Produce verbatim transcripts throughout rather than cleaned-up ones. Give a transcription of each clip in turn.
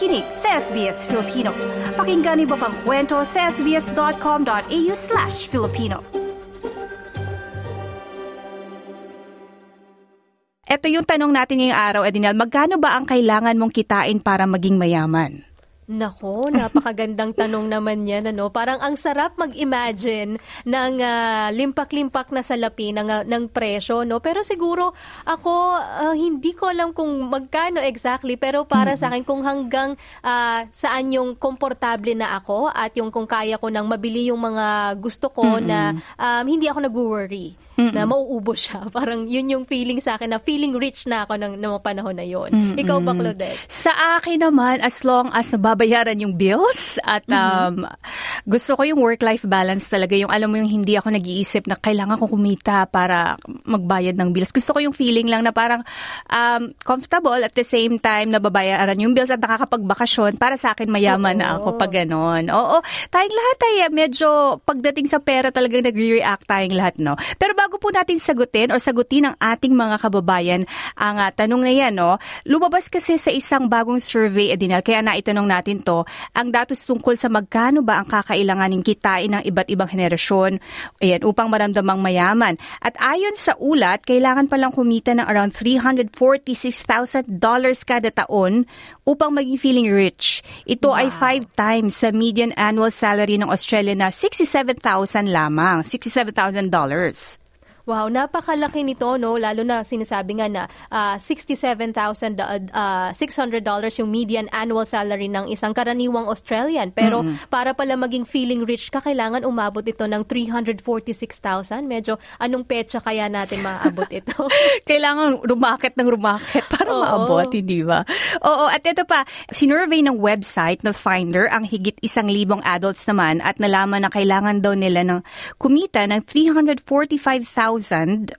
nakikinig sa S B S Filipino. Pakinggan niyo pang kwento sa sbs.com.au slash Filipino. Ito yung tanong natin ngayong araw, Edinal. Magkano ba ang kailangan mong kitain para maging mayaman? Nako, napakagandang tanong naman yan. Ano? Parang ang sarap mag-imagine ng uh, limpak-limpak na salapi ng, ng presyo. No? Pero siguro ako, uh, hindi ko alam kung magkano exactly. Pero para mm-hmm. sa akin, kung hanggang uh, saan yung komportable na ako at yung kung kaya ko nang mabili yung mga gusto ko mm-hmm. na um, hindi ako nag-worry. Mm-mm. Na mauubos siya. Parang yun yung feeling sa akin na feeling rich na ako ng, ng panahon na yun. Mm-mm. Ikaw ba, Claudette? Sa akin naman, as long as nababayaran yung bills at um, mm-hmm. gusto ko yung work-life balance talaga. Yung alam mo yung hindi ako nag-iisip na kailangan ko kumita para magbayad ng bills. Gusto ko yung feeling lang na parang um, comfortable at the same time nababayaran yung bills at nakakapagbakasyon. Para sa akin, mayaman Oo. na ako pag ganon. Oo. Tayong lahat ay medyo pagdating sa pera talagang nag-react tayong lahat, no? Pero bago po natin sagutin o sagutin ang ating mga kababayan ang uh, tanong na yan, no? Lumabas kasi sa isang bagong survey, Edinal, kaya naitanong natin to, ang datos tungkol sa magkano ba ang kakailanganing kitain ng iba't ibang henerasyon, ayan, upang maramdamang mayaman. At ayon sa ulat, kailangan palang kumita ng around three hundred forty-six thousand dollars kada taon upang maging feeling rich. Ito wow. ay five times sa median annual salary ng Australia na sixty-seven thousand dollars lamang. sixty-seven thousand dollars. Wow, napakalaki nito, no? Lalo na sinasabi nga na uh, sixty-seven thousand six hundred dollars uh, yung median annual salary ng isang karaniwang Australian. Pero mm-hmm. para pala maging feeling rich ka, kailangan umabot ito ng three hundred forty-six thousand. Medyo anong petsa kaya natin maabot ito? Kailangan rumakit ng rumakit para Oo. maabot, hindi ba? Oo, at ito pa, sinurvey ng website na Finder ang higit isang libong adults naman at nalaman na kailangan daw nila ng kumita ng three hundred forty-five thousand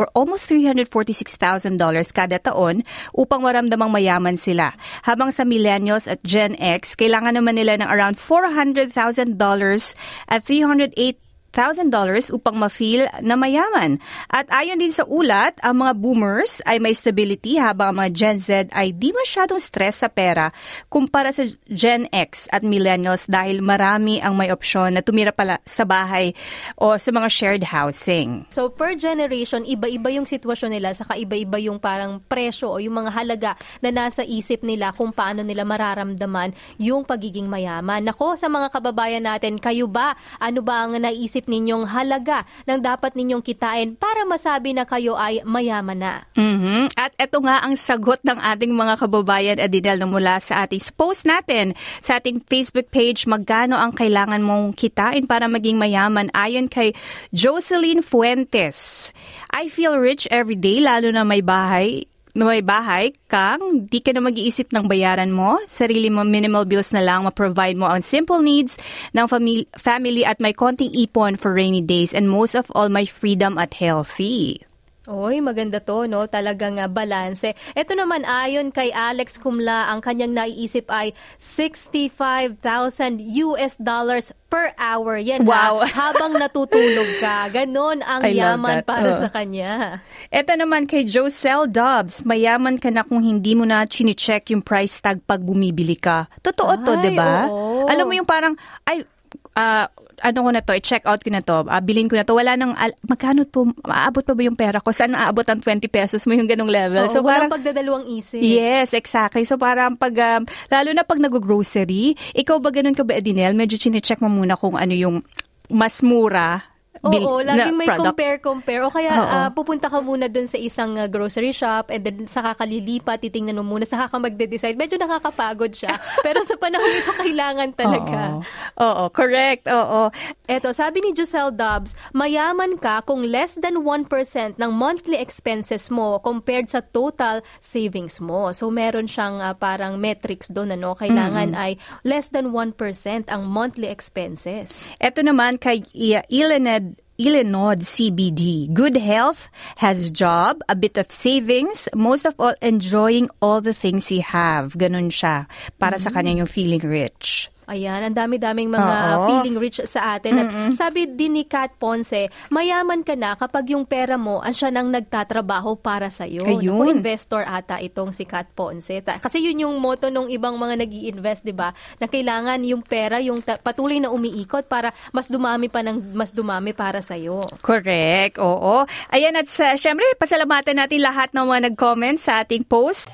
or almost three hundred forty-six thousand dollars kada taon upang maramdamang mayaman sila. Habang sa millennials at Gen X, kailangan naman nila ng around four hundred thousand dollars at three hundred eight thousand dollars upang ma-feel na mayaman. At ayon din sa ulat, ang mga boomers ay may stability habang ang mga Gen Z ay di masyadong stress sa pera kumpara sa Gen X at millennials dahil marami ang may opsyon na tumira pala sa bahay o sa mga shared housing. So per generation, iba-iba yung sitwasyon nila saka iba-iba yung parang presyo o yung mga halaga na nasa isip nila kung paano nila mararamdaman yung pagiging mayaman. Nako, sa mga kababayan natin, kayo ba? Ano ba ang naisip ninyong halaga ng dapat ninyong kitain para masabi na kayo ay mayaman na? Mm-hmm. At ito nga ang sagot ng ating mga kababayan, Adinel, na mula sa ating post natin sa ating Facebook page, magkano ang kailangan mong kitain para maging mayaman. Ayon kay Jocelyn Fuentes, I feel rich every day lalo na may bahay na may bahay kang di ka na mag-iisip ng bayaran mo, sarili mo minimal bills na lang, ma-provide mo ang simple needs ng fami- family at may konting ipon for rainy days and most of all, my freedom at healthy. Oy, maganda to, no? Talagang uh, balanse. Ito naman, ayon kay Alex Kumla, ang kanyang naiisip ay sixty-five thousand US dollars per hour. Yan wow. ha, habang natutulog ka. Ganon ang I yaman para uh. sa kanya. Ito naman kay Jocelle Dobbs, mayaman ka na kung hindi mo na chine-check yung price tag pag bumibili ka. Totoo ay, to, diba? Oo. Alam mo yung parang, ay, ah, uh, ano ko na to, i-check out ko na to, uh, bilhin ko na to, wala nang, al- magkano to, maabot pa ba yung pera ko? Saan aabot ang twenty pesos mo, yung ganong level? Oo, so, walang parang, pagdadalawang isip. Yes, exactly. So parang pag, um, lalo na pag nag-grocery, ikaw ba ganun ka ba, Edinel? Medyo chinecheck mo muna kung ano yung mas mura. Oo, laging may product. compare-compare. O kaya uh, pupunta ka muna dun sa isang uh, grocery shop and then saka kalilipat, titingnan mo muna, saka ka magde-decide. Medyo nakakapagod siya. Pero sa panahon ito, kailangan talaga. Oo, correct. Oo. Eto, sabi ni Giselle Dobbs, mayaman ka kung less than one percent ng monthly expenses mo compared sa total savings mo. So, meron siyang uh, parang metrics doon, ano? Kailangan mm-hmm. ay less than one percent ang monthly expenses. Eto naman, kay uh, Ilened Ilenod C B D. Good health, has job, a bit of savings, most of all, enjoying all the things you have. Ganun siya. Para mm-hmm. sa kanya yung feeling rich. Ayan, ang dami-daming mga Oo. feeling rich sa atin. At Mm-mm. sabi din ni Kat Ponce, mayaman ka na kapag yung pera mo ang siya nang nagtatrabaho para sa'yo. Ayun. Ako, investor ata itong si Kat Ponce. Kasi yun yung motto ng ibang mga nag-i-invest, di ba? Na kailangan yung pera, yung ta- patuloy na umiikot para mas dumami pa ng mas dumami para sa'yo. Correct, oo. Ayan, at uh, syempre, pasalamatan natin lahat ng mga nag-comment sa ating post.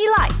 I-like,